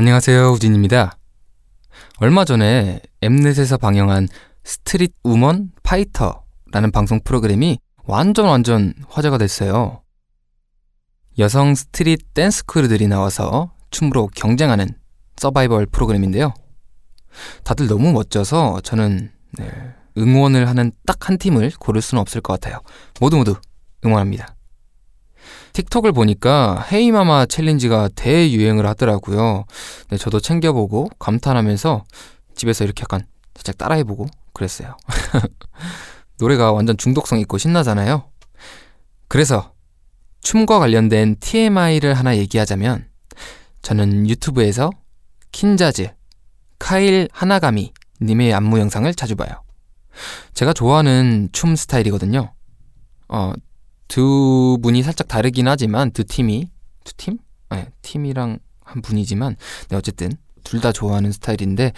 안녕하세요, 우진입니다. 얼마 전에 엠넷에서 방영한 스트릿 우먼 파이터라는 방송 프로그램이 완전 화제가 됐어요. 여성 스트릿 댄스 크루들이 나와서 춤으로 경쟁하는 서바이벌 프로그램인데요. 다들 너무 멋져서 저는 응원을 하는 딱 한 팀을 고를 수는 없을 것 같아요. 모두 응원합니다. 틱톡을 보니까 헤이마마 챌린지가 대유행을 하더라고요. 네, 저도 챙겨보고 감탄하면서 집에서 이렇게 약간 살짝 따라해보고 그랬어요. 노래가 완전 중독성 있고 신나잖아요. 그래서 춤과 관련된 TMI를 하나 얘기하자면, 저는 유튜브에서 킨자즈, 카일 하나가미 님의 안무 영상을 자주 봐요. 제가 좋아하는 춤 스타일이거든요. 두 분이 살짝 다르긴 하지만 두 팀이? 네, 팀이랑 한 분이지만 네, 어쨌든 둘 다 좋아하는 스타일인데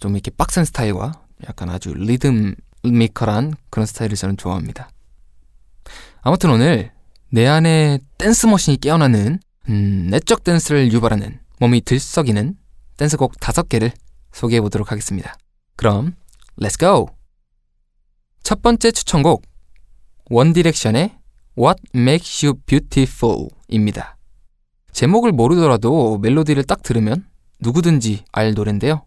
좀 이렇게 빡센 스타일과 약간 아주 리드미컬한 그런 스타일을 저는 좋아합니다. 아무튼 오늘 내 안에 댄스 머신이 깨어나는 내적 댄스를 유발하는, 몸이 들썩이는 댄스곡 5개를 소개해 보도록 하겠습니다. 그럼 Let's go! 첫 번째 추천곡, 원 디렉션의 What Makes You Beautiful 입니다. 제목을 모르더라도 멜로디를 딱 들으면 누구든지 알 노래인데요.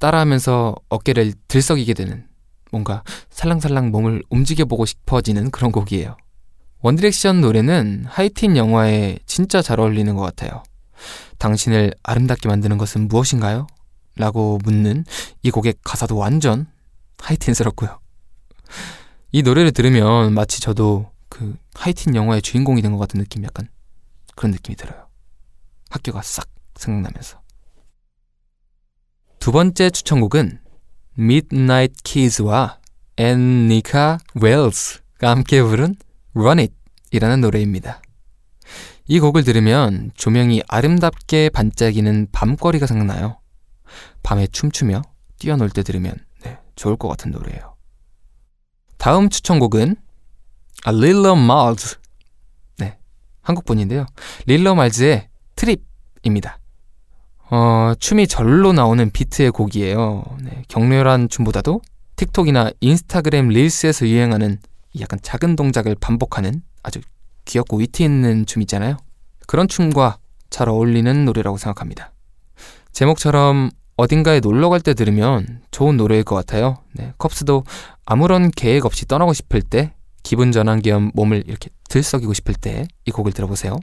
따라하면서 어깨를 들썩이게 되는, 뭔가 살랑살랑 몸을 움직여보고 싶어지는 그런 곡이에요. 원 디렉션 노래는 하이틴 영화에 진짜 잘 어울리는 것 같아요. 당신을 아름답게 만드는 것은 무엇인가요? 라고 묻는 이 곡의 가사도 완전 하이틴스럽고요. 이 노래를 들으면 마치 저도 그 하이틴 영화의 주인공이 된 것 같은 느낌, 약간 그런 느낌이 들어요. 학교가 싹 생각나면서. 두 번째 추천곡은 Midnight Kids와 앤니카 웰스가 함께 부른 Run It 이라는 노래입니다. 이 곡을 들으면 조명이 아름답게 반짝이는 밤거리가 생각나요. 밤에 춤추며 뛰어놀 때 들으면 네, 좋을 것 같은 노래예요. 다음 추천곡은 릴러말즈, 네, 한국분인데요, 릴러말즈의 트립입니다. 춤이 절로 나오는 비트의 곡이에요. 네, 격렬한 춤보다도 틱톡이나 인스타그램 릴스에서 유행하는 약간 작은 동작을 반복하는 아주 귀엽고 위트 있는 춤 있잖아요. 그런 춤과 잘 어울리는 노래라고 생각합니다. 제목처럼 어딘가에 놀러갈 때 들으면 좋은 노래일 것 같아요. 네, 컵스도 아무런 계획 없이 떠나고 싶을 때, 기분 전환 겸 몸을 이렇게 들썩이고 싶을 때 이 곡을 들어보세요.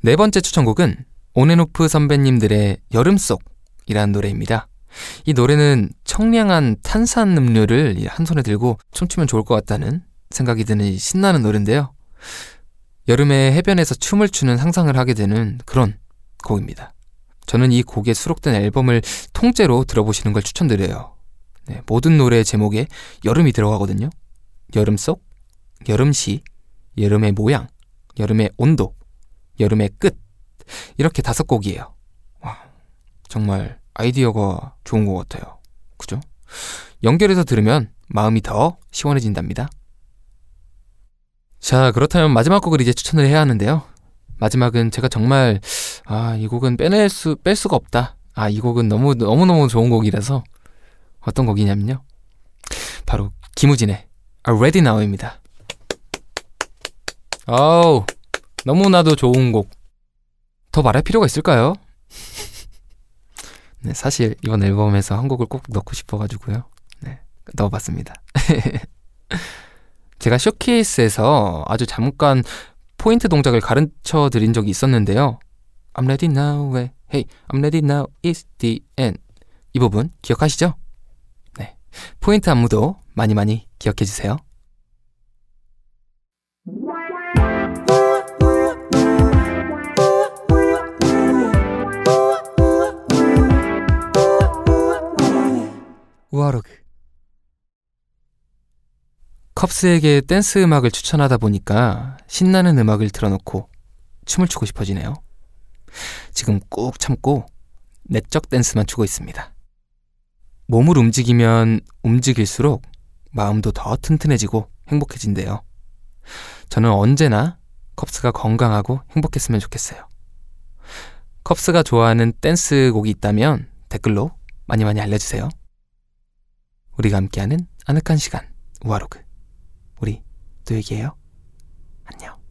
네 번째 추천곡은 온앤오프 선배님들의 여름 속이라는 노래입니다. 이 노래는 청량한 탄산음료를 한 손에 들고 춤추면 좋을 것 같다는 생각이 드는 신나는 노래인데요. 여름에 해변에서 춤을 추는 상상을 하게 되는 그런 곡입니다. 저는 이 곡에 수록된 앨범을 통째로 들어보시는 걸 추천드려요. 네, 모든 노래의 제목에 여름이 들어가거든요. 여름 속, 여름 시, 여름의 모양, 여름의 온도, 여름의 끝, 이렇게 5곡이에요. 와, 정말 아이디어가 좋은 것 같아요. 그죠? 연결해서 들으면 마음이 더 시원해진답니다. 자, 그렇다면 마지막 곡을 이제 추천을 해야 하는데요. 마지막은 제가 정말 이 곡은 뺄 수가 없다, 이 곡은 너무너무 좋은 곡이라서, 어떤 곡이냐면요, 바로 김우진의 I'm ready now 입니다. 아우, 너무나도 좋은 곡. 더 말할 필요가 있을까요? 네, 사실 이번 앨범에서 한 곡을 꼭 넣고 싶어가지고요, 네, 넣어봤습니다. 제가 쇼케이스에서 아주 잠깐 포인트 동작을 가르쳐 드린 적이 있었는데요. I'm ready now, hey, I'm ready now, it's the end. 이 부분 기억하시죠? 네, 포인트 안무도 많이 기억해 주세요. 우아로그. 컵스에게 댄스 음악을 추천하다 보니까 신나는 음악을 틀어놓고 춤을 추고 싶어지네요. 지금 꾹 참고 내적 댄스만 추고 있습니다. 몸을 움직이면 움직일수록 마음도 더 튼튼해지고 행복해진대요. 저는 언제나 컵스가 건강하고 행복했으면 좋겠어요. 컵스가 좋아하는 댄스곡이 있다면 댓글로 많이 많이 알려주세요. 우리가 함께하는 아늑한 시간, 우아로그. 우리 또 얘기해요. 안녕.